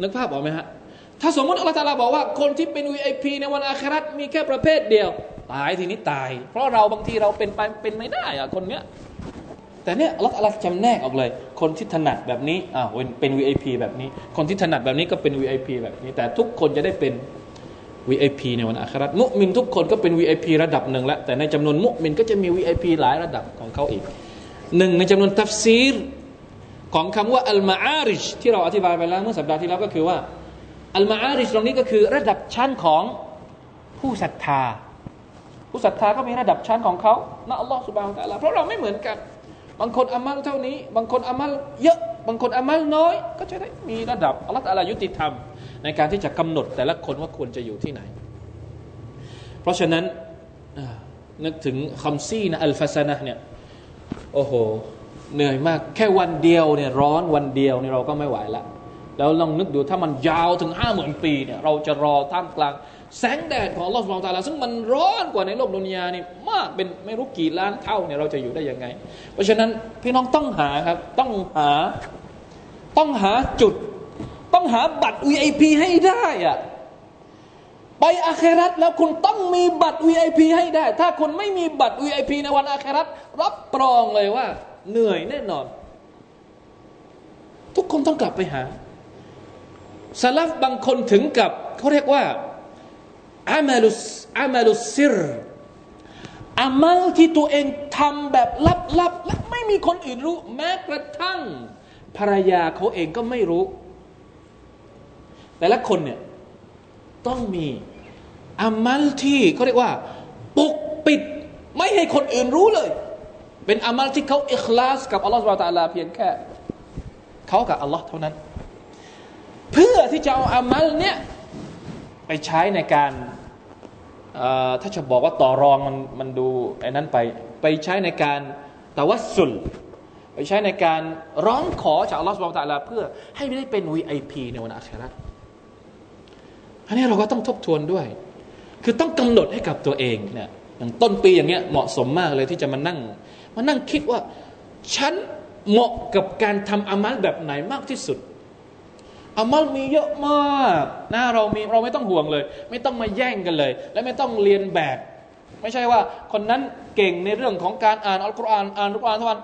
นึกภาพออกไหมฮะถ้าสมมติอัลลอฮ์ตะอาลาบอกว่าคนที่เป็น VIP ในวันอาคิเราะห์มีแค่ประเภทเดียวตายทีนี้ตายเพราะเราบางทีเราเป็นไม่ได้อะคนเนี้ยแต่เนี่ยอัลลอฮ์ตะอาลาจำแนกออกเลยคนที่ถนัดแบบนี้เป็น VIP แบบนี้คนที่ถนัดแบบนี้ก็เป็น VIP แบบนี้แต่ทุกคนจะได้เป็น VIP ในวันอาคิเราะห์มุมินทุกคนก็เป็น VIP ระดับหนึ่งแล้วแต่ในจำนวนมุมินก็จะมี VIP หลายระดับของเขาอีกหนึ่งในจำนวนตัฟซีรของคำว่าอัลมาอาริชที่เราอธิบายไปแล้วเมื่อสัปดาห์ที่แล้วก็คือว่าอัลมาอาริชตรงนี้ก็คือระดับชั้นของผู้ศรัทธาผู้ศรัทธาก็มีระดับชั้นของเขานะอัลลอฮฺซุบฮานะฮูวะตะอาลาเพราะเราไม่เหมือนกันบางคนอามัลเท่านี้บางคนอามัลเยอะบางคนอามัลน้อยก็จะได้มีระดับอัลลอฮฺตะอาลายุติธรรมในการที่จะกำหนดแต่ละคนว่าควรจะอยู่ที่ไหนเพราะฉะนั้นนึกถึง50อัลฟาซะนะห์เนี่ยโอ้โหเหนื่อยมากแค่วันเดียวเนี่ยร้อนวันเดียวเนี่ยเราก็ไม่ไหวละแล้วลองนึกดูถ้ามันยาวถึง 50,000 ปีเนี่ยเราจะรอท่ามกลางแสงแดดของอัลเลาะห์ซุบฮานะฮูวะตะอาลาซึ่งมันร้อนกว่าในโลกดุนยานี่มากเป็นไม่รู้กี่ล้านเท่าเนี่ยเราจะอยู่ได้ยังไงเพราะฉะนั้นพี่น้องต้องหาครับต้องหาจุดต้องหาบัตร VIP ให้ได้อะไปอาคิเราะห์แล้วคุณต้องมีบัตร VIP ให้ได้ถ้าคุณไม่มีบัตร VIP ในวันอาคิเราะห์รับรองเลยว่าเหนื่อยแน่นอนทุกคนต้องกลับไปหาซะลัฟบางคนถึงกับเขาเรียกว่าอามัลุซิรอามัลที่ตัวเองทำแบบลับๆและไม่มีคนอื่นรู้แม้กระทั่งภรรยาเขาเองก็ไม่รู้แต่ละคนเนี่ยต้องมีอามัลที่เขาเรียกว่าปกปิดไม่ให้คนอื่นรู้เลยเป็นอามัลที่เขาอิคลาสกับอัลลอฮฺซุบฮานะฮูวะตะอาลาเพียงแค่เขากับอัลลอฮ์เท่านั้นเพื่อที่จะเอาอามัลเนี่ยไปใช้ในการถ้าจะบอกว่าต่อรองมันดูไอ้นั้นไปใช้ในการตะวัสสุลไปใช้ในการร้องขอจากอัลลอฮฺซุบฮานะฮูวะตะอาลาเพื่อให้ได้เป็น VIP ในวันอาคิเราะห์อันนี้เราก็ต้องทบทวนด้วยคือต้องกำหนดให้กับตัวเองเนี่ยอย่างต้นปีอย่างเงี้ยเหมาะสมมากเลยที่จะมานั่งคิดว่าฉันเหมาะกับการทำอามัลแบบไหนมากที่สุดอามัลมีเยอะมากนะเราไม่ต้องห่วงเลยไม่ต้องมาแย่งกันเลยและไม่ต้องเรียนแบบไม่ใช่ว่าคนนั้นเก่งในเรื่องของการอ่านอัลกุรอานอ่านอัลกุรอานทุกวัน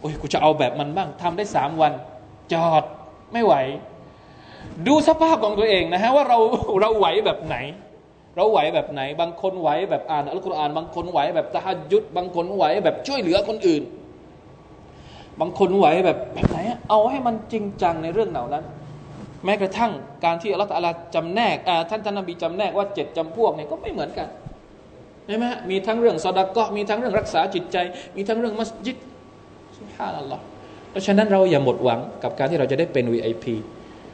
โอ้ยกูจะเอาแบบมันบ้างทำได้3วันจอดไม่ไหวดูสภาพของตัวเองนะฮะว่าเราไหวแบบไหนเราไหวแบบไหนบางคนไหวแบบอ่านอัลกุรอานบางคนไหวแบบตะฮัจญุดบางคนไหวแบบช่วยเหลือคนอื่น บางคนไหวแบบไหนเอาให้มันจริงจังในเรื่องเหล่านั้นแม้กระทั่งการที่อัลเลาะห์ตะอาลาจำแนกท่านนบีจำแนกว่า7จำพวกเนี่ยก็ไม่เหมือนกันใช่ไหมฮะมีทั้งเรื่องซอดากะห์มีทั้งเรื่องรักษาจิตใจมีทั้งเรื่องมัสยิดซุบฮานัลลอฮ์เพราะฉะนั้นเราอย่าหมดหวังกับการที่เราจะได้เป็น VIP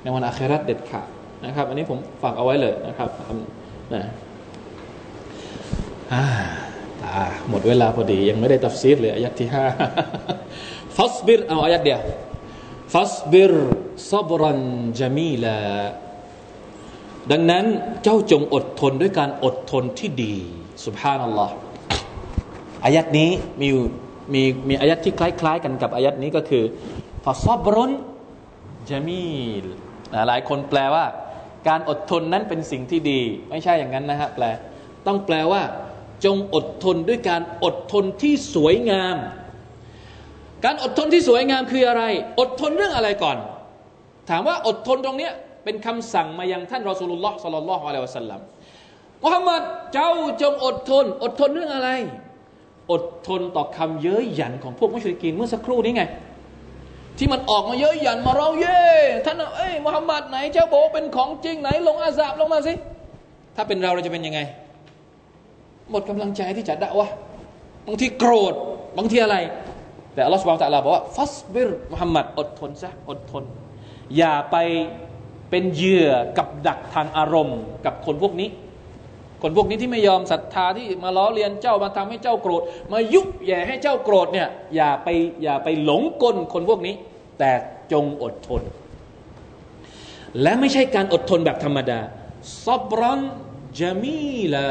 ในวันอาคิเราะห์เด็ดขาดนะครับอันนี้ผมฝากเอาไว้เลยนะครับนะหมดเวลาพอดียังไม่ได้ตัฟซีรเลยอายะห์ที่5 ฟัศบิรเอาอายะห์เดียวฟัศบิรซอบรันญะมีลาดังนั้นเจ้าจงอดทนด้วยการอดทนที่ดีซุบฮานัลลอฮ์อายะห์นี้มีอายะห์ที่คล้ายๆกันกับอายะห์นี้ก็คือฟาซอบรุนญะมีลหลายคนแปลว่าการอดทนนั้นเป็นสิ่งที่ดีไม่ใช่อย่างนั้นนะฮะแปลต้องแปลว่าจงอดทนด้วยการอดทนที่สวยงามการอดทนที่สวยงามคืออะไรอดทนเรื่องอะไรก่อนถามว่าอดทนตรงเนี้ยเป็นคำสั่งมายังท่านรอซูลุลลอฮ์ศ็อลลัลลอฮุอะลัยฮิวะซัลลัมมุฮัมมัดเจ้าจงอดทนเรื่องอะไรอดทนต่อคำเย้ยหยันของพวกมุชริกีนเมื่อสักครู่นี้ไงที่มันออกมาเย้ยหยันมาร้องเย่ท่านเอ้ยมุฮัมมัดไหนเจ้าบอกเป็นของจริงไหนลงอาซาบลงมาสิถ้าเป็นเราจะเป็นยังไงหมดกำลังใจที่จะดะวะบางทีโกรธบางทีอะไรแต่อัลลอฮฺ ซุบฮานะฮูวะตะอาลาบอกว่าฟัศบิรมุฮัมมัดอดทนซะอดทนอย่าไปเป็นเหยื่อกับดักทางอารมณ์กับคนพวกนี้ที่ไม่ยอมศรัทธาที่มาล้อเลียนเจ้ามาทำให้เจ้าโกรธมายุแย่ให้เจ้าโกรธเนี่ยอย่าไปหลงกลคนพวกนี้แต่จงอดทนและไม่ใช่การอดทนแบบธรรมดาซอบรอนจามีลา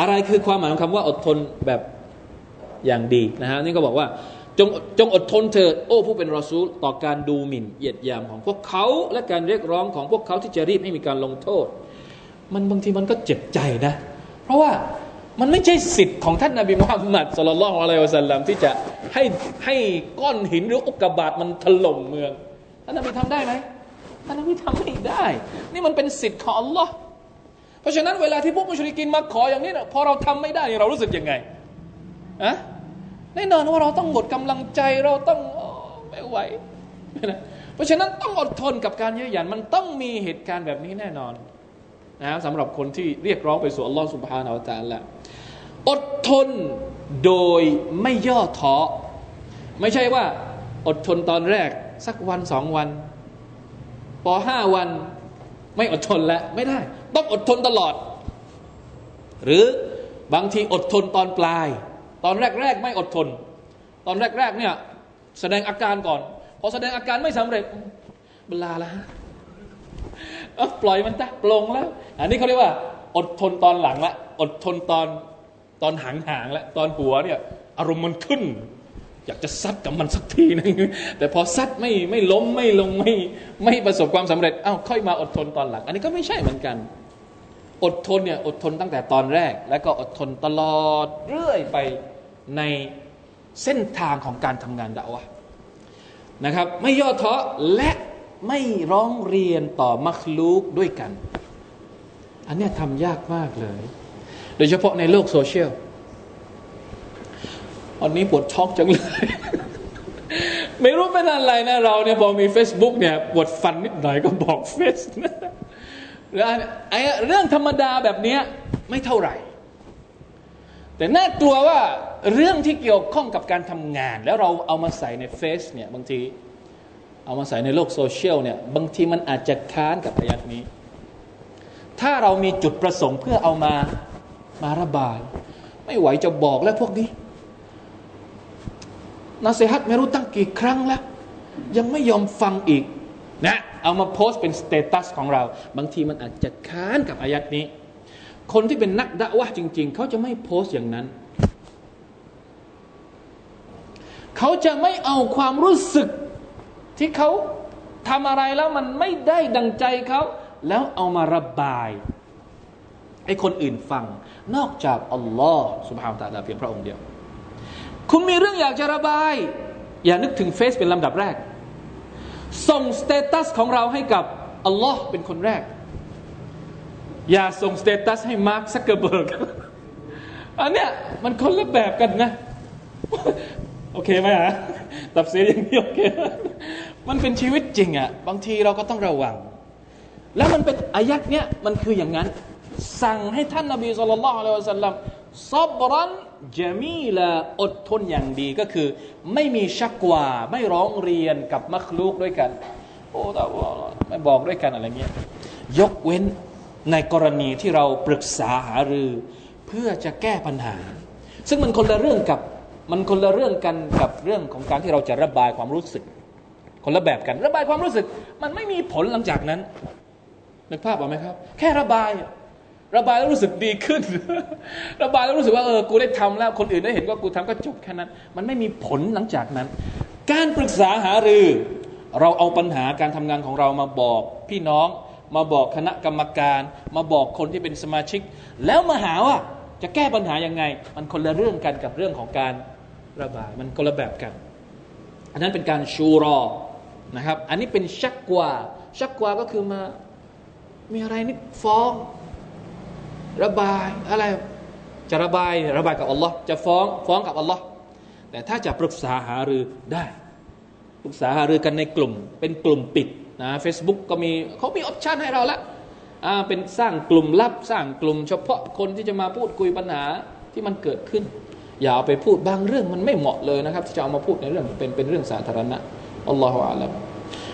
อะไรคือความหมายของคำว่าอดทนแบบอย่างดีนะฮะนี่ก็บอกว่าจงอดทนเถิดโอ้ผู้เป็นรอซูลต่อการดูหมิ่นเหยียดหยามของพวกเขาและการเรียกร้องของพวกเขาที่จะรีบให้มีการลงโทษมันบางทีมันก็เจ็บใจนะเพราะว่ามันไม่ใช่สิทธิ์ของท่านนบีมุฮัมมัดศ็อลลัลลอฮุอะลัยฮิวะซัลลัมที่จะให้ก้อนหินหรืออุกกาบาตมันถล่มเมืองท่านนบีทำได้ไหมท่านนบีทำไม่ได้นี่มันเป็นสิทธิ์ของอัลลอฮ์เพราะฉะนั้นเวลาที่พวกมุชริกีนมาขออย่างนี้นะพอเราทำไม่ได้เรารู้สึกยังไงอะแน่นอนว่าเราต้องหมดกำลังใจเราต้องไม่ไหวนะเพราะฉะนั้นต้องอดทนกับการเย้ยหยันมันต้องมีเหตุการณ์แบบนี้แน่นอนนะสำหรับคนที่เรียกร้องไปสู่อัลลอฮฺซุบฮานะฮูวะตะอาลาอดทนโดยไม่ย่อท้อไม่ใช่ว่าอดทนตอนแรกสักวันสองวันพอห้าวันไม่อดทนแล้วไม่ได้ต้องอดทนตลอดหรือบางทีอดทนตอนปลายตอนแรกๆไม่อดทนตอนแรกๆเนี่ยแสดงอาการก่อนพอแสดงอาการไม่สำเร็จเวลาละปล่อยมันตะปลงแล้วอันนี้เขาเรียกว่าอดทนตอนหลังละอดทนตอนหางละตอนหัวเนี่ยอารมณ์มันขึ้นอยากจะซัดกับมันสักทีนึงแต่พอซัดไม่ล้มไม่ลงไม่ประสบความสำเร็จเอ้าค่อยมาอดทนตอนหลังอันนี้ก็ไม่ใช่เหมือนกันอดทนเนี่ยอดทนตั้งแต่ตอนแรกแล้วก็อดทนตลอดเรื่อยไปในเส้นทางของการทำงานดะวะห์นะครับไม่ย่อท้อและไม่ร้องเรียนต่อมัคลูกด้วยกันอันเนี้ยทำยากมากเลยโดยเฉพาะในโลกโซเชียลวันนี้ปวดท้องจังเลย ไม่รู้เป็นอะไรนะเราเนี่ยพอมี Facebook เนี่ยปวดฟันนิดหน่อยก็บอกเฟซนะแล้วไอ้เรื่องธรรมดาแบบเนี้ยไม่เท่าไหร่แต่น่ากลัวว่าเรื่องที่เกี่ยวข้องกับการทำงานแล้วเราเอามาใส่ในเฟซเนี่ยบางทีเอามาใส่ในโลกโซเชียลเนี่ยบางทีมันอาจจะค้านกับอายัดนี้ถ้าเรามีจุดประสงค์เพื่อเอามาระบายไม่ไหวจะบอกแล้วพวกนี้นาซีฮัตไม่รู้ตั้งกี่ครั้งแล้วยังไม่ยอมฟังอีกนะเอามาโพสต์เป็นสเตตัสของเราบางทีมันอาจจะค้านกับอายัดนี้คนที่เป็นนักดะวะห์จริงๆเขาจะไม่โพสต์อย่างนั้นเขาจะไม่เอาความรู้สึกที่เขาทำอะไรแล้วมันไม่ได้ดังใจเขาแล้วเอามาระบายให้คนอื่นฟังนอกจากอัลลอฮฺซุบฮานะฮูวะตะอาลาเพียงพระองค์เดียวคุณมีเรื่องอยากจะระบายอย่านึกถึงเฟซเป็นลำดับแรกส่งสเตตัสของเราให้กับอัลลอฮฺเป็นคนแรกอย่าส่งสเตตัสให้มาร์คซักเคอร์เบิร์กอันเนี้ยมันคนละแบบกันนะ โอเคไหมฮะตับเสียอย่างนี้โอเคมันเป็นชีวิตจริงอ่ะบางทีเราก็ต้องระวังแล้วมันเป็นอายักเนี้ยมันคืออย่างนั้นสั่งให้ท่านนบีศ็อลลัลลอฮุอะลัยฮิวะซัลลัมซอบรันญะมีลาอดทนอย่างดีก็คือไม่มีชักวาไม่ร้องเรียนกับมัคลูกด้วยกันโอ้ตะวะไม่บอกด้วยกันอะไรเงี้ยยกเว้นในกรณีที่เราปรึกษาหารือเพื่อจะแก้ปัญหาซึ่งมันคนละเรื่องกับมันคนละเรื่องกันกับเรื่องของการที่เราจะระบายความรู้สึกคนละแบบกันระบายความรู้สึกมันไม่มีผลหลังจากนั้นนึกภาพออกไหมครับแค่ระบายแล้วรู้สึกดีขึ้นระบายแล้วรู้สึกว่ากูได้ทำแล้วคนอื่นได้เห็นว่ากูทำก็จบแค่นั้นมันไม่มีผลหลังจากนั้นการปรึกษาหารือเราเอาปัญหาการทำงานของเรามาบอกพี่น้องมาบอกคณะกรรมการมาบอกคนที่เป็นสมาชิกแล้วมาหาว่าจะแก้ปัญหายังไงมันคนละเรื่องกันกับเรื่องของการระบายมันคนละแบบกันอันนั้นเป็นการชูรอนะครับอันนี้เป็นชักกว่าก็คือมามีอะไรนิดฟ้องระบายอะไรจะระบายกับอัลลอฮ์จะฟ้องกับอัลลอฮ์แต่ถ้าจะปรึกษาหารือได้ปรึกษาหารือกันในกลุ่มเป็นกลุ่มปิดนะเฟซบุ๊กก็มีเขามีออปชันให้เราละเป็นสร้างกลุ่มลับสร้างกลุ่มเฉพาะคนที่จะมาพูดคุยปัญหาที่มันเกิดขึ้นอย่าเอาไปพูดบางเรื่องมันไม่เหมาะเลยนะครับที่จะเอามาพูดในเรื่องเป็นเรื่องสาธารณะอัลลอฮุอะลัม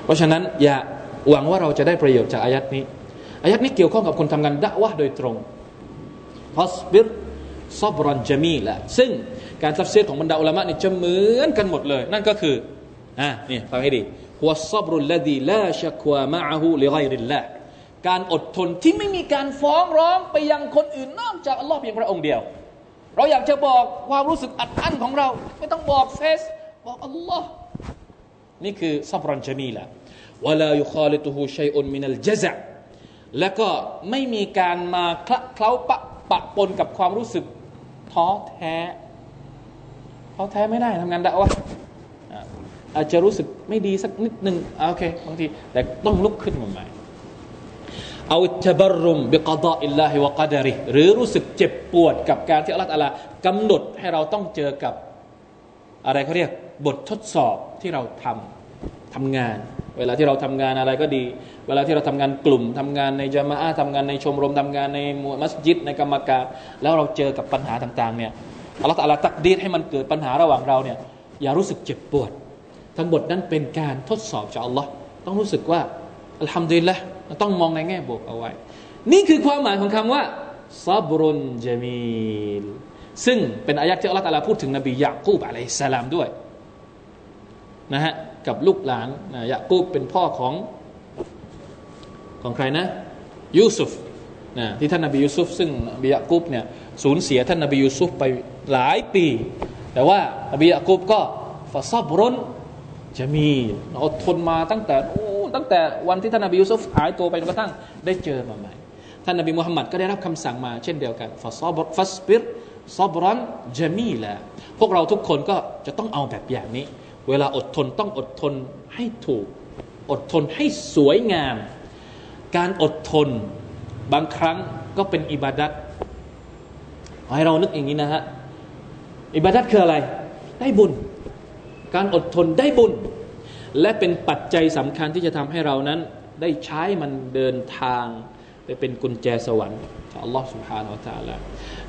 เพราะฉะนั้นอย่าหวังว่าเราจะได้ประโยชน์จากอายัดนี้อายัดนี้เกี่ยวข้องกับคนทำงานดะวะห์โดยตรงฟัสบิรซอบรันญะมีละซึ่งการตัฟซีรของบรรดาอุลามะนี่จะเหมือนกันหมดเลยนั่นก็คือนี่ฟังให้ดีฮัวซอบรุลละซีลาชักวามะอะฮูลิฆอยริลลาห์การอดทนที่ไม่มีการฟ้องร้องไปยังคนอื่นนอกจากอัลลอฮ์เพียงพระองค์เดียวเราอยากจะบอกความรู้สึกอัดอั้นของเราไม่ต้องบอกเฟซบอกอัลลอฮ์นี่คือซอบรันญะมีละวะลายุคาลิตุฮูชัยอุนมินัลญะซะอ์และก็ไม่มีการมาคละเคล้าปะปนกับความรู้สึกท้อแท้ไม่ได้ทำงานดะวะห์อาจจะรู้สึกไม่ดีสักนิดนึงโอเคบางทีแต่ต้องลุกขึ้นมาใหม่เอาตะบัรรุมบิกอฎออิลลาฮิวะกอดะริฮิหรือรู้สึกเจ็บปวดกับการที่อัลเลาะห์ตะอาลากำหนดให้เราต้องเจอกับอะไรเขาเรียกบททดสอบที่เราทำงานเวลาที่เราทำงานอะไรก็ดีเวลาที่เราทำงานกลุ่มทำงานในญะมาอะห์ทำงานในชมรมทำงานในมัสยิดในกรรมการแล้วเราเจอกับปัญหาต่างๆเนี่ยอัลเลาะห์ตะอาลาตักดีรให้มันเกิดปัญหาระหว่างเราเนี่ยอย่ารู้สึกเจ็บปวดทั้งหมดนั้นเป็นการทดสอบจากอัลเลาะห์ต้องรู้สึกว่าอัลฮัมดุลิลละห์ต้องมองในแง่บวกเอาไว้นี่คือความหมายของคำว่าซอบรุนญะมีลซึ่งเป็นอายะห์ที่อัลเลาะห์ตะอาลาพูดถึงนบียะกูบอะลัยฮิสสลามด้วยนะฮะกับลูกหลานยะกูบเป็นพ่อของใครนะยูซุฟนะที่ท่านนบียูซุฟซึ่งนบียะกูบเนี่ยสูญเสียท่านนบียูซุฟไปหลายปีแต่ว่านบียะกูบก็ฟะซอบรุนญะมีลอดทนมาตั้งแต่วันที่ท่านนบียูซุฟหายตัวไปจนกระทั่งได้เจอมาใหม่ท่านนบีมุฮัมมัดก็ได้รับคำสั่งมาเช่นเดียวกันฟัสบิรซอบรันญะมีลพวกเราทุกคนก็จะต้องเอาแบบอย่างนี้เวลาอดทนต้องอดทนให้ถูกอดทนให้สวยงามการอดทนบางครั้งก็เป็นอิบาดัตให้เรานึกอย่างนี้นะฮะอิบาดัตคืออะไรได้บุญการอดทนได้บุญและเป็นปัจจัยสำคัญที่จะทำให้เรานั้นได้ใช้มันเดินทางไปเป็นกุญแจสวรรค์ของอัลลอฮฺ سبحانه และ تعالى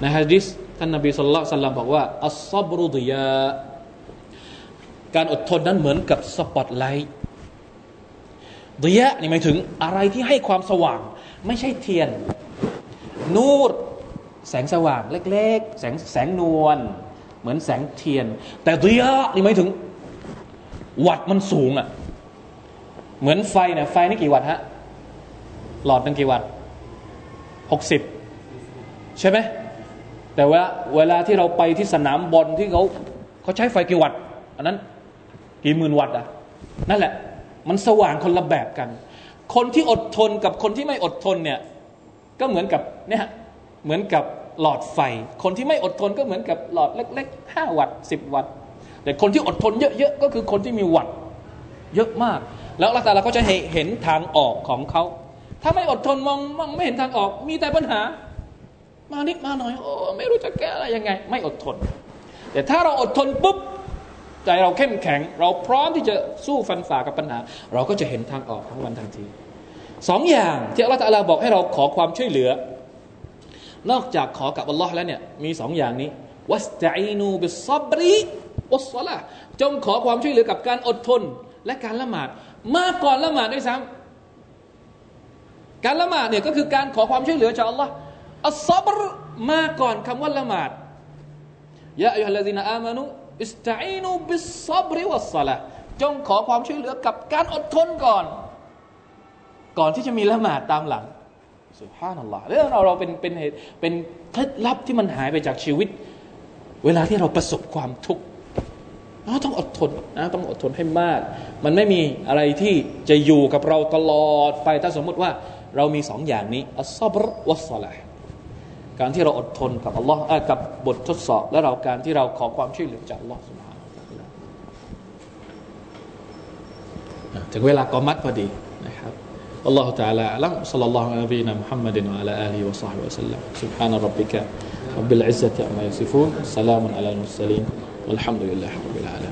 ในหะดีษท่านนบีศ็อลลัลลอฮุอะลัยฮิวะซัลลัมบอกว่าอัศบรุฎิยาการอดทนนั้นเหมือนกับสปอตไลท์ฎิยานี่หมายถึงอะไรที่ให้ความสว่างไม่ใช่เทียนนูรแสงสว่างเล็กๆแสงนวลเหมือนแสงเทียนแต่ฎิยานี่หมายถึงวัตต์มันสูงอ่ะเหมือนไฟเนี่ยไฟนี่กี่วัตต์ฮะหลอดนึงกี่วัตต์60ใช่ไหมแต่ว่าเวลาที่เราไปที่สนามบอลที่เขาใช้ไฟกี่วัตต์อันนั้นกี่หมื่นวัตต์อ่ะนั่นแหละมันสว่างคนละแบบกันคนที่อดทนกับคนที่ไม่อดทนเนี่ยก็เหมือนกับเนี่ยเหมือนกับหลอดไฟคนที่ไม่อดทนก็เหมือนกับหลอดเล็กๆ5วัตต์10วัตต์แต่คนที่อดทนเยอะๆก็คือคนที่มีวัตต์เยอะมากแล้วอัลเลาะห์ตะอาลาก็จะเห็นทางออกของเขาถ้าไม่อดทนมองไม่เห็นทางออกมีแต่ปัญหามานิดมาหน่อยโอ้ไม่รู้จะแก้อะไรยังไงไม่อดทนแต่ถ้าเราอดทนปุ๊บ ใจเราเข้มแข็งเราพร้อมที่จะสู้ฟันฝ่ากับปัญหาเราก็จะเห็นทางออกทั้งวันทันทีสองอย่างที่อัลลอฮฺตะอาลาบอกให้เราขอความช่วยเหลือนอกจากขอกับอัลลอฮฺแล้วเนี่ยมีสองอย่างนี้วัสตะอีนูบิศอบริวัสศอลาห์จงขอความช่วยเหลือกับการอดทนและการละหมาดมาก่อนละหมาดด้วยซ้ำการละหมาดเนี่ยก็คือการขอความช่วยเหลือจากอัลลอฮฺอัศบรมาก่อนคำว่าละหมาดยาอัยยุฮัลลซีนะอามานูอิสตะอีนูบิศศอบริวัสศอลาห์จงขอความช่วยเหลือกับการอดทนก่อนที่จะมีละหมาดตามหลังซุบฮานัลลอฮ์เรื่องเราเป็นเหตุเป็นเคล็ดลับที่มันหายไปจากชีวิตเวลาที่เราประสบความทุกข์เราต้องอดทนนะต้องอดทนให้มากมันไม่มีอะไรที่จะอยู่กับเราตลอดไปถ้าสมมติว่าเรามีสองอย่างนี้อัศบรวัสศอลาห์การที่เราอดทนกับอัลลอฮ์กับบททดสอบและเราการที่เราขอความช่วยเหลือจากอัลลอฮ์ซุบฮานะฮูวะตะอาลาถึงเวลากอมัตพอดีนะครับوالله تعالى أعلم صلى الله على نبينا محمد وعلى آله وصحبه وسلم سبحان ربك رب العزة عما يصفون سلام على المرسلين والحمد لله رب العالمين